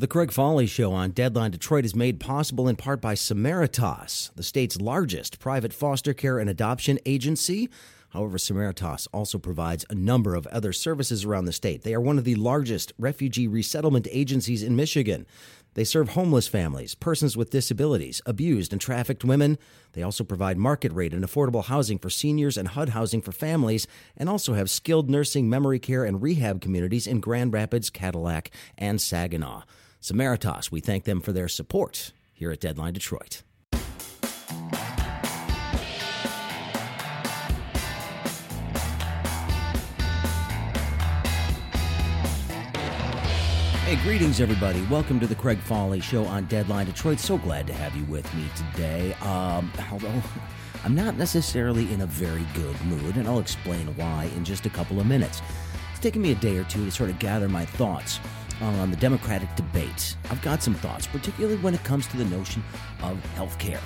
The Craig Fawley Show on Deadline Detroit is made possible in part by Samaritas, the state's largest private foster care and adoption agency. However, Samaritas also provides a number of other services around the state. They are one of the largest refugee resettlement agencies in Michigan. They serve homeless families, persons with disabilities, abused and trafficked women. They also provide market rate and affordable housing for seniors and HUD housing for families, and also have skilled nursing, memory care, and rehab communities in Grand Rapids, Cadillac, and Saginaw. Samaritas, we thank them for their support here at Deadline Detroit. Hey, greetings, everybody. Welcome to the Craig Fawley Show on Deadline Detroit. So glad to have you with me today. Although I'm not necessarily in a very good mood, and I'll explain why in just a couple of minutes. It's taken me a day or two to sort of gather my thoughts on the Democratic debate. I've got some thoughts, particularly when it comes to the notion of health care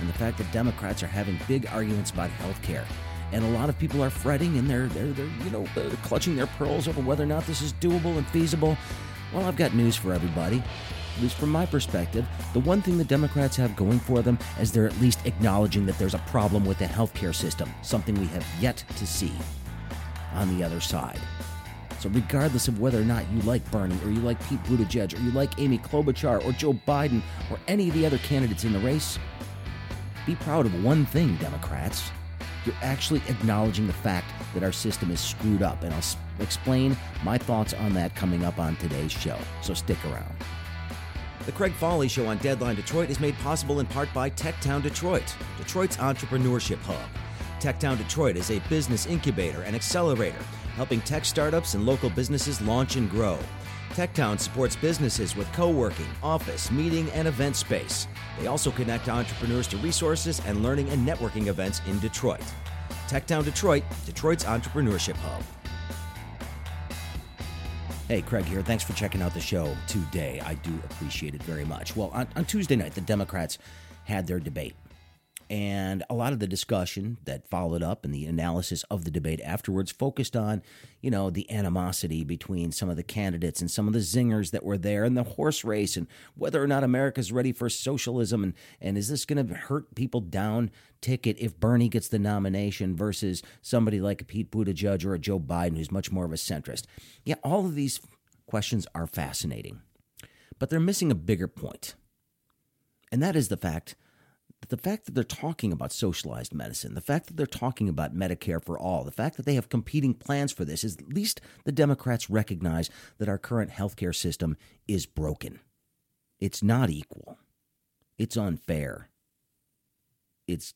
and the fact that Democrats are having big arguments about health care. And a lot of people are fretting, and they're clutching their pearls over whether or not this is doable and feasible. Well, I've got news for everybody. At least from my perspective, the one thing the Democrats have going for them is they're at least acknowledging that there's a problem with the healthcare system, something we have yet to see on the other side. So regardless of whether or not you like Bernie, or you like Pete Buttigieg, or you like Amy Klobuchar, or Joe Biden, or any of the other candidates in the race, be proud of one thing, Democrats. You're actually acknowledging the fact that our system is screwed up, and I'll explain my thoughts on that coming up on today's show, so stick around. The Craig Fawley Show on Deadline Detroit is made possible in part by TechTown Detroit, Detroit's entrepreneurship hub. TechTown Detroit is a business incubator and accelerator, helping tech startups and local businesses launch and grow. TechTown supports businesses with co-working, office, meeting, and event space. They also connect entrepreneurs to resources and learning and networking events in Detroit. TechTown Detroit, Detroit's entrepreneurship hub. Hey, Craig here. Thanks for checking out the show today. I do appreciate it very much. Well, on Tuesday night, the Democrats had their debate. And a lot of the discussion that followed up and the analysis of the debate afterwards focused on, you know, the animosity between some of the candidates and some of the zingers that were there and the horse race and whether or not America's ready for socialism and is this going to hurt people down ticket if Bernie gets the nomination versus somebody like a Pete Buttigieg or a Joe Biden who's much more of a centrist. Yeah, all of these questions are fascinating, but they're missing a bigger point, and that is the fact that they're talking about socialized medicine, the fact that they're talking about Medicare for all, the fact that they have competing plans for this is at least the Democrats recognize that our current healthcare system is broken. It's not equal. It's unfair. It's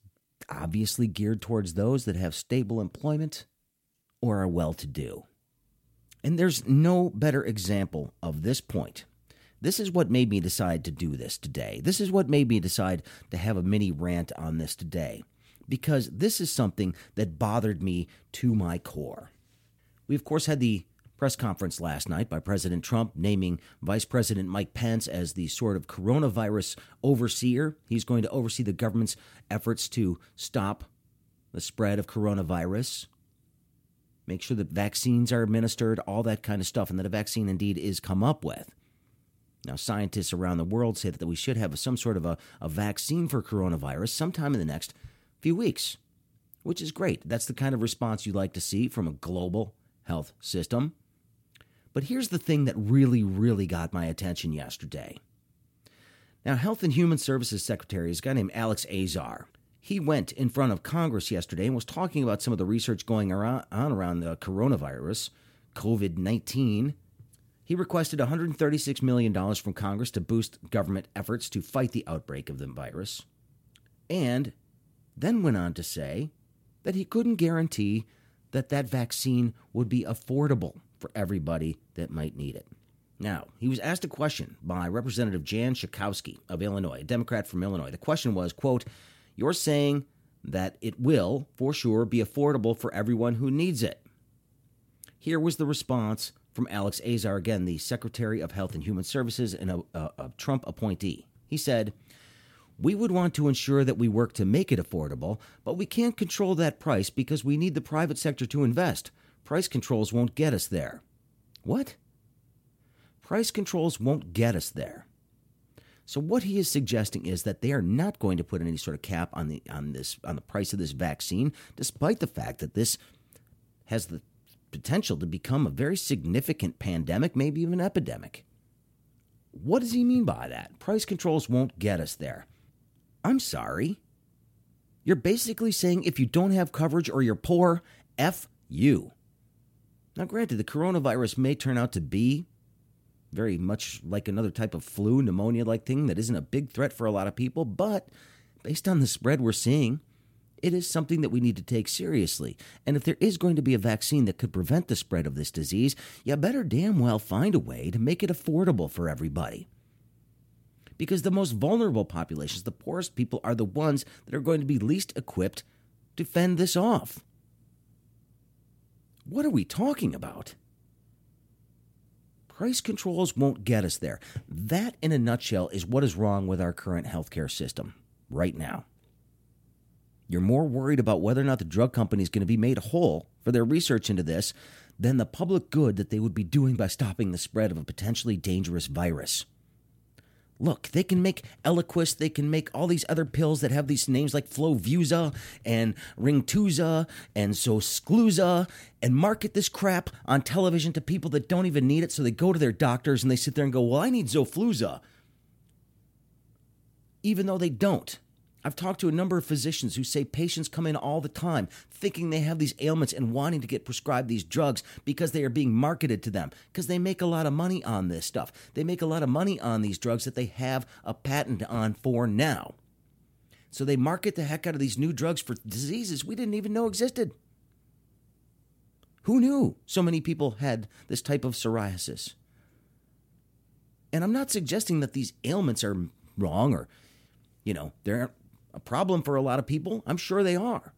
obviously geared towards those that have stable employment or are well-to-do. And there's no better example of this point. This is what made me decide to do this today. This is what made me decide to have a mini rant on this today, because this is something that bothered me to my core. We, of course, had the press conference last night by President Trump naming Vice President Mike Pence as the sort of coronavirus overseer. He's going to oversee the government's efforts to stop the spread of coronavirus, make sure that vaccines are administered, all that kind of stuff, and that a vaccine indeed is come up with. Now, scientists around the world say that we should have some sort of a vaccine for coronavirus sometime in the next few weeks, which is great. That's the kind of response you'd like to see from a global health system. But here's the thing that really, really got my attention yesterday. Now, Health and Human Services Secretary is a guy named Alex Azar. He went in front of Congress yesterday and was talking about some of the research going on around the coronavirus, COVID-19. He requested $136 million from Congress to boost government efforts to fight the outbreak of the virus, and then went on to say that he couldn't guarantee that vaccine would be affordable for everybody that might need it. Now, he was asked a question by Representative Jan Schakowsky of Illinois, a Democrat from Illinois. The question was, quote, "You're saying that it will, for sure, be affordable for everyone who needs it." Here was the response from Alex Azar, again, the Secretary of Health and Human Services and a Trump appointee. He said, "We would want to ensure that we work to make it affordable, but we can't control that price because we need the private sector to invest. Price controls won't get us there." What? Price controls won't get us there. So what he is suggesting is that they are not going to put any sort of cap on the price of this vaccine, despite the fact that this has the potential to become a very significant pandemic, maybe even epidemic. What does he mean by that? Price controls won't get us there. I'm sorry. You're basically saying if you don't have coverage or you're poor, F you. Now, granted, the coronavirus may turn out to be very much like another type of flu, pneumonia-like thing that isn't a big threat for a lot of people, but based on the spread we're seeing, it is something that we need to take seriously. And if there is going to be a vaccine that could prevent the spread of this disease, you better damn well find a way to make it affordable for everybody. Because the most vulnerable populations, the poorest people, are the ones that are going to be least equipped to fend this off. What are we talking about? Price controls won't get us there. That, in a nutshell, is what is wrong with our current healthcare system right now. You're more worried about whether or not the drug company is going to be made whole for their research into this than the public good that they would be doing by stopping the spread of a potentially dangerous virus. Look, they can make Eliquis, they can make all these other pills that have these names like Flovusa and Ringtuza and Zoscluza and market this crap on television to people that don't even need it, so they go to their doctors and they sit there and go, well, I need Xofluza, even though they don't. I've talked to a number of physicians who say patients come in all the time thinking they have these ailments and wanting to get prescribed these drugs because they are being marketed to them, because they make a lot of money on this stuff. They make a lot of money on these drugs that they have a patent on for now. So they market the heck out of these new drugs for diseases we didn't even know existed. Who knew so many people had this type of psoriasis? And I'm not suggesting that these ailments are wrong or, you know, they're a problem for a lot of people. I'm sure they are.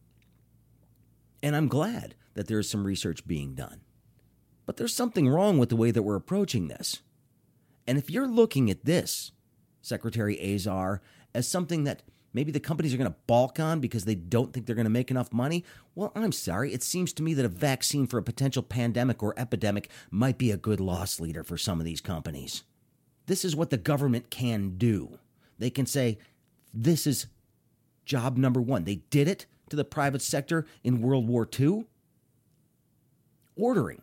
And I'm glad that there is some research being done. But there's something wrong with the way that we're approaching this. And if you're looking at this, Secretary Azar, as something that maybe the companies are going to balk on because they don't think they're going to make enough money, well, I'm sorry. It seems to me that a vaccine for a potential pandemic or epidemic might be a good loss leader for some of these companies. This is what the government can do. They can say, this is job number one. They did it to the private sector in World War II, ordering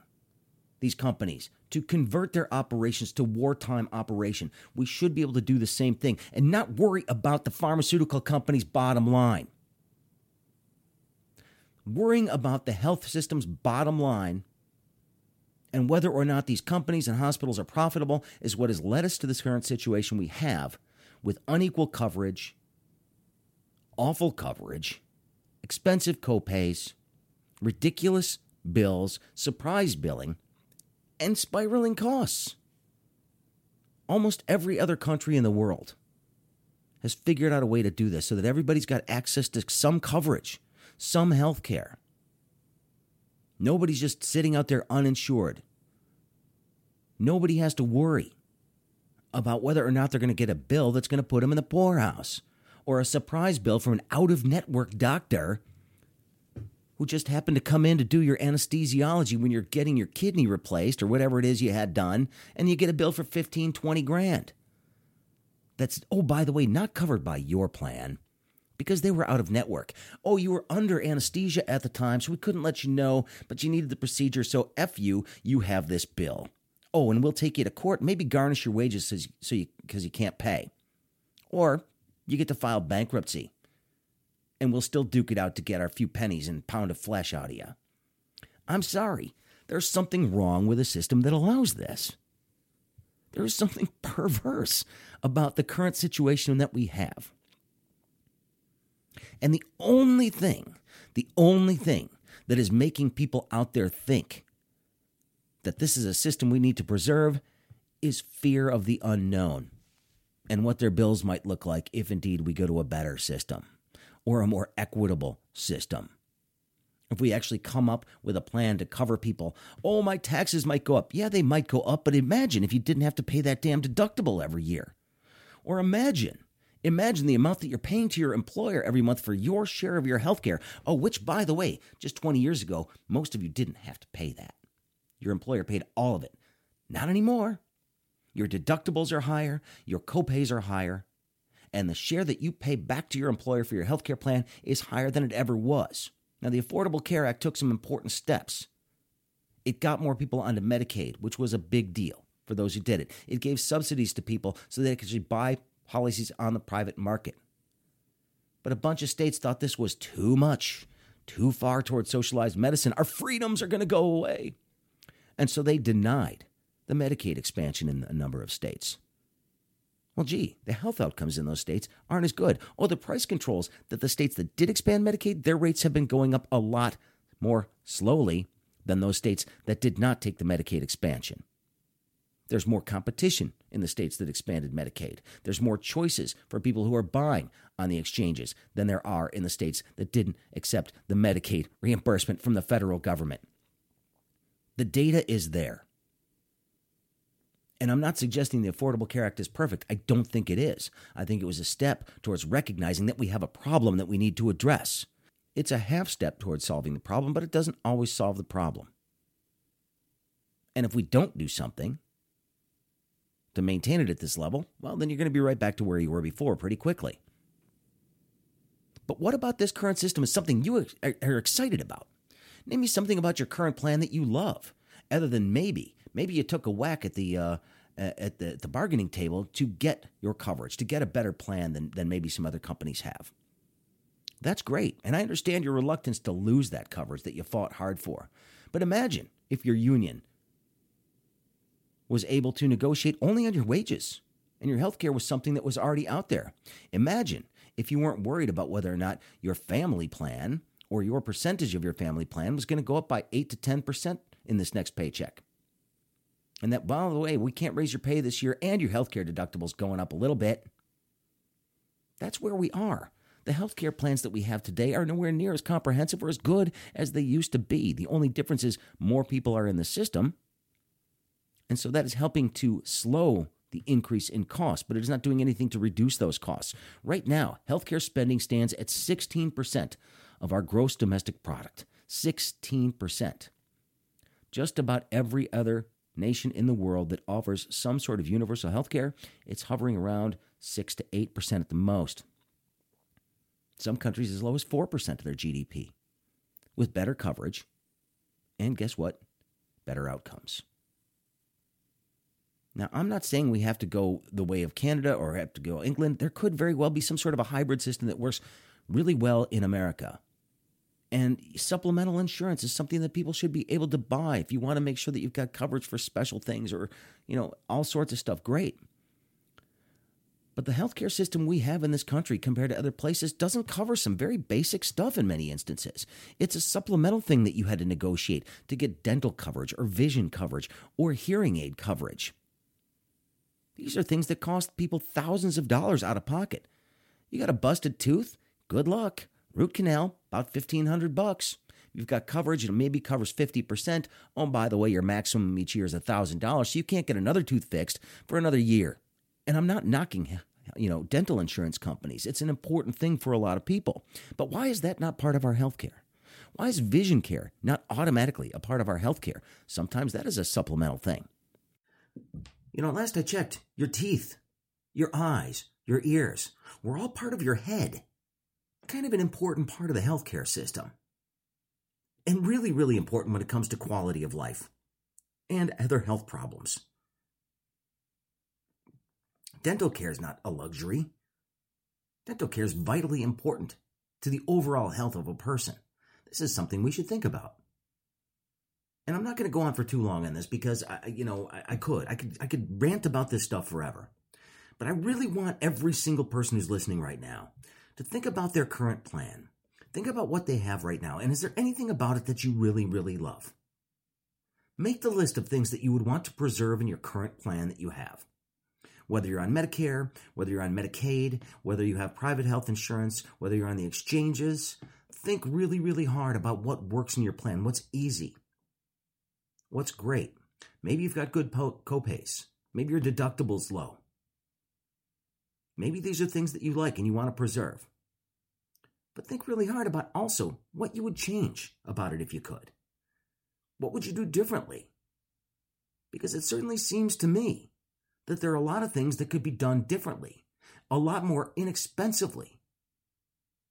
these companies to convert their operations to wartime operation. We should be able to do the same thing and not worry about the pharmaceutical company's bottom line. Worrying about the health system's bottom line and whether or not these companies and hospitals are profitable is what has led us to this current situation we have with unequal coverage, awful coverage, expensive copays, ridiculous bills, surprise billing, and spiraling costs. Almost every other country in the world has figured out a way to do this so that everybody's got access to some coverage, some health care. Nobody's just sitting out there uninsured. Nobody has to worry about whether or not they're going to get a bill that's going to put them in the poorhouse, or a surprise bill from an out-of-network doctor who just happened to come in to do your anesthesiology when you're getting your kidney replaced or whatever it is you had done, and you get a bill for $15,000-$20,000. That's, oh, by the way, not covered by your plan because they were out-of-network. Oh, you were under anesthesia at the time, so we couldn't let you know, but you needed the procedure, so F you, you have this bill. Oh, and we'll take you to court, maybe garnish your wages because you can't pay. Or you get to file bankruptcy, and we'll still duke it out to get our few pennies and pound of flesh out of you. I'm sorry. There's something wrong with a system that allows this. There is something perverse about the current situation that we have. And the only thing that is making people out there think that this is a system we need to preserve is fear of the unknown and what their bills might look like if indeed we go to a better system or a more equitable system. If we actually come up with a plan to cover people, oh, my taxes might go up. Yeah, they might go up, but imagine if you didn't have to pay that damn deductible every year. Or imagine the amount that you're paying to your employer every month for your share of your health care. Oh, which, by the way, just 20 years ago, most of you didn't have to pay that. Your employer paid all of it. Not anymore. Your deductibles are higher, your copays are higher, and the share that you pay back to your employer for your health care plan is higher than it ever was. Now, the Affordable Care Act took some important steps. It got more people onto Medicaid, which was a big deal for those who did it. It gave subsidies to people so they could actually buy policies on the private market. But a bunch of states thought this was too much, too far toward socialized medicine. Our freedoms are going to go away. And so they denied the Medicaid expansion in a number of states. Well, gee, the health outcomes in those states aren't as good. Or the price controls that the states that did expand Medicaid, their rates have been going up a lot more slowly than those states that did not take the Medicaid expansion. There's more competition in the states that expanded Medicaid. There's more choices for people who are buying on the exchanges than there are in the states that didn't accept the Medicaid reimbursement from the federal government. The data is there. And I'm not suggesting the Affordable Care Act is perfect. I don't think it is. I think it was a step towards recognizing that we have a problem that we need to address. It's a half step towards solving the problem, but it doesn't always solve the problem. And if we don't do something to maintain it at this level, well, then you're going to be right back to where you were before pretty quickly. But what about this current system is something you are excited about? Name me something about your current plan that you love, other than maybe you took a whack at the bargaining table to get your coverage, to get a better plan than maybe some other companies have. That's great, and I understand your reluctance to lose that coverage that you fought hard for. But imagine if your union was able to negotiate only on your wages and your health care was something that was already out there. Imagine if you weren't worried about whether or not your family plan or your percentage of your family plan was going to go up by 8 to 10% in this next paycheck. And that, by the way, we can't raise your pay this year and your health care deductible's going up a little bit. That's where we are. The healthcare plans that we have today are nowhere near as comprehensive or as good as they used to be. The only difference is more people are in the system. And so that is helping to slow the increase in cost, but it is not doing anything to reduce those costs. Right now, healthcare spending stands at 16% of our gross domestic product. 16%. Just about every other nation in the world that offers some sort of universal healthcare, it's hovering around 6 to 8% at the most. Some countries as low as 4% of their GDP, with better coverage, and guess what? Better outcomes. Now, I'm not saying we have to go the way of Canada or have to go England. There could very well be some sort of a hybrid system that works really well in America. And supplemental insurance is something that people should be able to buy if you want to make sure that you've got coverage for special things or, all sorts of stuff. Great. But the healthcare system we have in this country compared to other places doesn't cover some very basic stuff in many instances. It's a supplemental thing that you had to negotiate to get dental coverage or vision coverage or hearing aid coverage. These are things that cost people thousands of dollars out of pocket. You got a busted tooth? Good luck. Root canal, about $1,500. You've got coverage, it maybe covers 50%. Oh, by the way, your maximum each year is $1,000, so you can't get another tooth fixed for another year. And I'm not knocking, dental insurance companies. It's an important thing for a lot of people. But why is that not part of our health care? Why is vision care not automatically a part of our health care? Sometimes that is a supplemental thing. Last I checked, your teeth, your eyes, your ears, were all part of your head. Kind of an important part of the health care system. And really, really important when it comes to quality of life and other health problems. Dental care is not a luxury. Dental care is vitally important to the overall health of a person. This is something we should think about. And I'm not going to go on for too long on this because, I could rant about this stuff forever. But I really want every single person who's listening right now to think about their current plan. Think about what they have right now. And is there anything about it that you really, really love? Make the list of things that you would want to preserve in your current plan that you have. Whether you're on Medicare, whether you're on Medicaid, whether you have private health insurance, whether you're on the exchanges, think really, really hard about what works in your plan, what's easy, what's great. Maybe you've got good copays. Maybe your deductible's low. Maybe these are things that you like and you want to preserve. But think really hard about also what you would change about it if you could. What would you do differently? Because it certainly seems to me that there are a lot of things that could be done differently, a lot more inexpensively,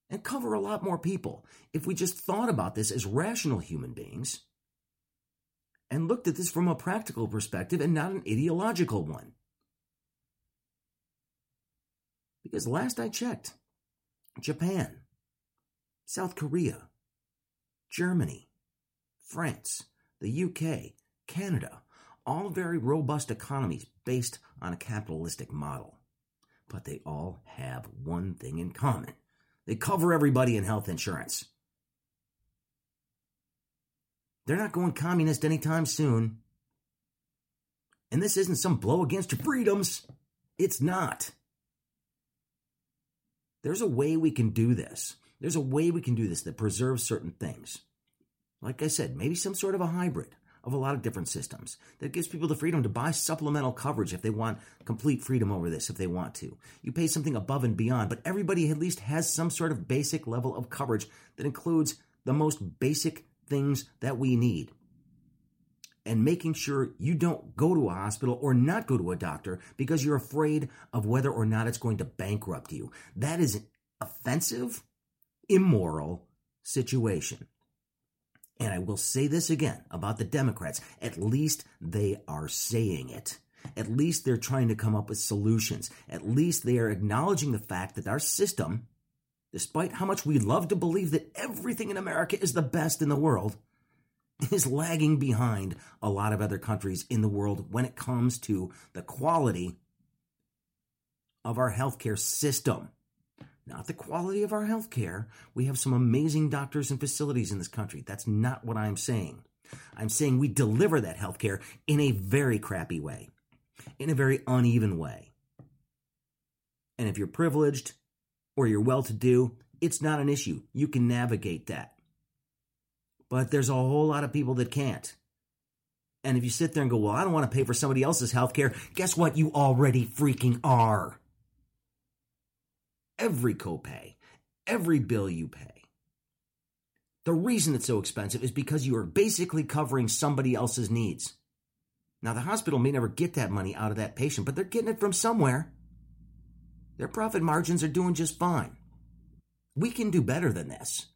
and cover a lot more people if we just thought about this as rational human beings and looked at this from a practical perspective and not an ideological one. Because last I checked, Japan, South Korea, Germany, France, the UK, Canada, all very robust economies based on a capitalistic model. But they all have one thing in common. They cover everybody in health insurance. They're not going communist anytime soon. And this isn't some blow against your freedoms. It's not. There's a way we can do this. There's a way we can do this that preserves certain things. Like I said, maybe some sort of a hybrid of a lot of different systems that gives people the freedom to buy supplemental coverage if they want complete freedom over this, if they want to. You pay something above and beyond, but everybody at least has some sort of basic level of coverage that includes the most basic things that we need. And making sure you don't go to a hospital or not go to a doctor because you're afraid of whether or not it's going to bankrupt you. That is an offensive, immoral situation. And I will say this again about the Democrats. At least they are saying it. At least they're trying to come up with solutions. At least they are acknowledging the fact that our system, despite how much we love to believe that everything in America is the best in the world, is lagging behind a lot of other countries in the world when it comes to the quality of our healthcare system. Not the quality of our healthcare. We have some amazing doctors and facilities in this country. That's not what I'm saying. I'm saying we deliver that healthcare in a very crappy way, in a very uneven way. And if you're privileged or you're well-to-do, it's not an issue. You can navigate that. But there's a whole lot of people that can't. And if you sit there and go, well, I don't want to pay for somebody else's health care, guess what? You already freaking are. Every copay, every bill you pay. The reason it's so expensive is because you are basically covering somebody else's needs. Now, the hospital may never get that money out of that patient, but they're getting it from somewhere. Their profit margins are doing just fine. We can do better than this.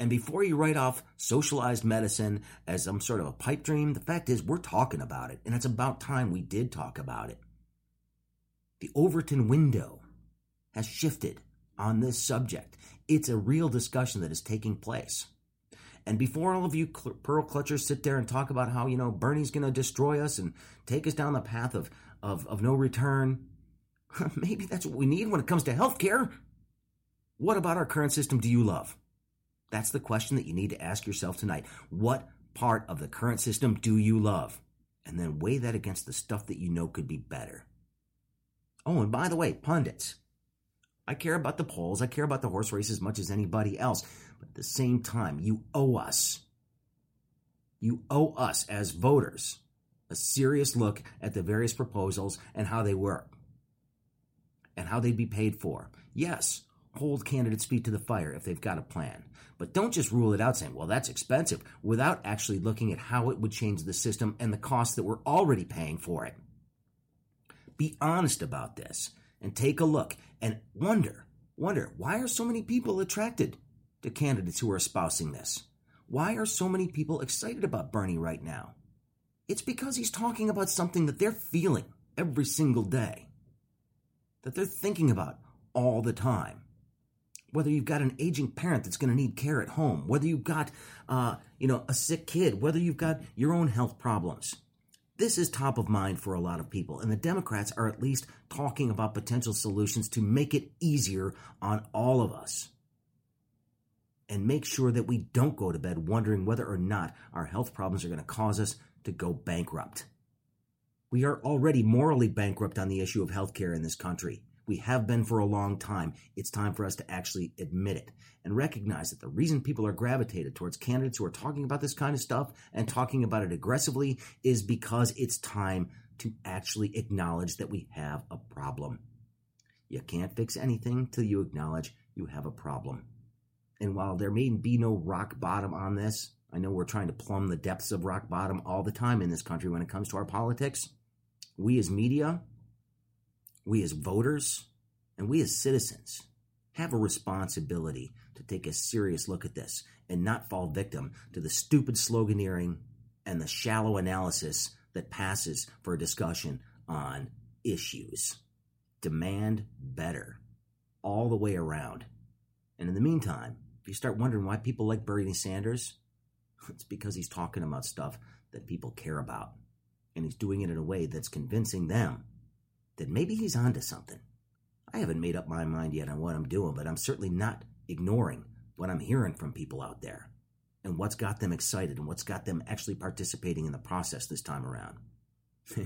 And before you write off socialized medicine as some sort of a pipe dream, the fact is we're talking about it. And it's about time we did talk about it. The Overton window has shifted on this subject. It's a real discussion that is taking place. And before all of you pearl clutchers sit there and talk about how, Bernie's going to destroy us and take us down the path of no return, maybe that's what we need when it comes to healthcare. What about our current system do you love? That's the question that you need to ask yourself tonight. What part of the current system do you love? And then weigh that against the stuff that you know could be better. Oh, and by the way, pundits, I care about the polls. I care about the horse race as much as anybody else. But at the same time, you owe us. You owe us as voters a serious look at the various proposals and how they work and how they'd be paid for. Yes, hold candidates' feet to the fire if they've got a plan. But don't just rule it out saying, well, that's expensive, without actually looking at how it would change the system and the costs that we're already paying for it. Be honest about this and take a look and wonder, why are so many people attracted to candidates who are espousing this? Why are so many people excited about Bernie right now? It's because he's talking about something that they're feeling every single day, that they're thinking about all the time. Whether you've got an aging parent that's going to need care at home, whether you've got, a sick kid, whether you've got your own health problems. This is top of mind for a lot of people. And the Democrats are at least talking about potential solutions to make it easier on all of us. And make sure that we don't go to bed wondering whether or not our health problems are going to cause us to go bankrupt. We are already morally bankrupt on the issue of healthcare in this country. We have been for a long time. It's time for us to actually admit it and recognize that the reason people are gravitated towards candidates who are talking about this kind of stuff and talking about it aggressively is because it's time to actually acknowledge that we have a problem. You can't fix anything till you acknowledge you have a problem. And while there may be no rock bottom on this, I know we're trying to plumb the depths of rock bottom all the time in this country when it comes to our politics. We as media we as voters and we as citizens have a responsibility to take a serious look at this and not fall victim to the stupid sloganeering and the shallow analysis that passes for a discussion on issues. Demand better all the way around. And in the meantime, if you start wondering why people like Bernie Sanders, it's because he's talking about stuff that people care about. And he's doing it in a way that's convincing them that maybe he's onto something. I haven't made up my mind yet on what I'm doing, but I'm certainly not ignoring what I'm hearing from people out there and what's got them excited and what's got them actually participating in the process this time around.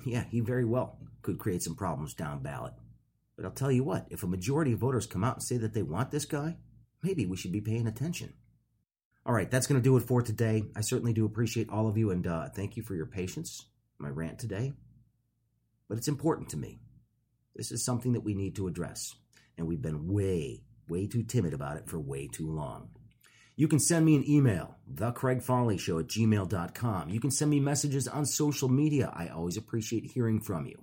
Yeah, he very well could create some problems down ballot. But I'll tell you what, if a majority of voters come out and say that they want this guy, maybe we should be paying attention. All right, that's going to do it for today. I certainly do appreciate all of you, and thank you for your patience, my rant today. But it's important to me. This is something that we need to address, and we've been way, way too timid about it for way too long. You can send me an email, thecraigfolleyshow@gmail.com. You can send me messages on social media. I always appreciate hearing from you.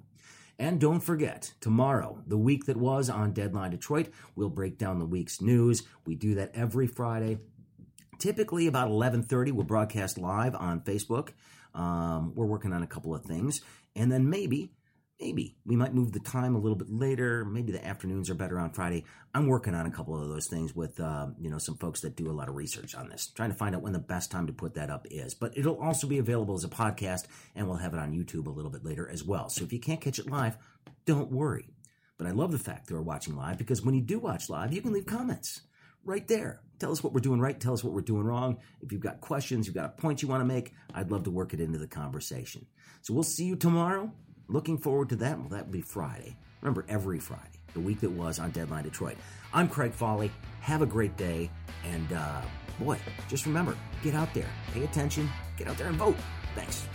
And don't forget, tomorrow, the week that was on Deadline Detroit, we'll break down the week's news. We do that every Friday. Typically about 11:30, we'll broadcast live on Facebook. We're working on a couple of things. And then maybe we might move the time a little bit later. Maybe the afternoons are better on Friday. I'm working on a couple of those things with some folks that do a lot of research on this, trying to find out when the best time to put that up is. But it'll also be available as a podcast, and we'll have it on YouTube a little bit later as well. So if you can't catch it live, don't worry. But I love the fact that we're watching live, because when you do watch live, you can leave comments right there. Tell us what we're doing right. Tell us what we're doing wrong. If you've got questions, you've got a point you want to make, I'd love to work it into the conversation. So we'll see you tomorrow. Looking forward to that. Well, that will be Friday. Remember, every Friday, the week that was on Deadline Detroit. I'm Craig Folly. Have a great day. And, just remember, get out there. Pay attention. Get out there and vote. Thanks.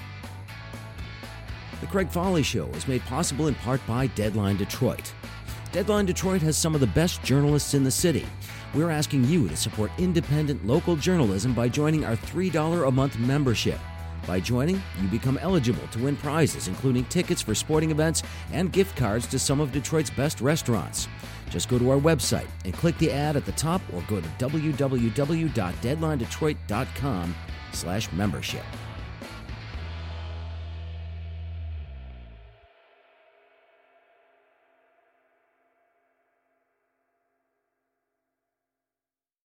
The Craig Folly Show is made possible in part by Deadline Detroit. Deadline Detroit has some of the best journalists in the city. We're asking you to support independent local journalism by joining our $3 a month membership. By joining, you become eligible to win prizes, including tickets for sporting events and gift cards to some of Detroit's best restaurants. Just go to our website and click the ad at the top, or go to www.deadlinedetroit.com/membership.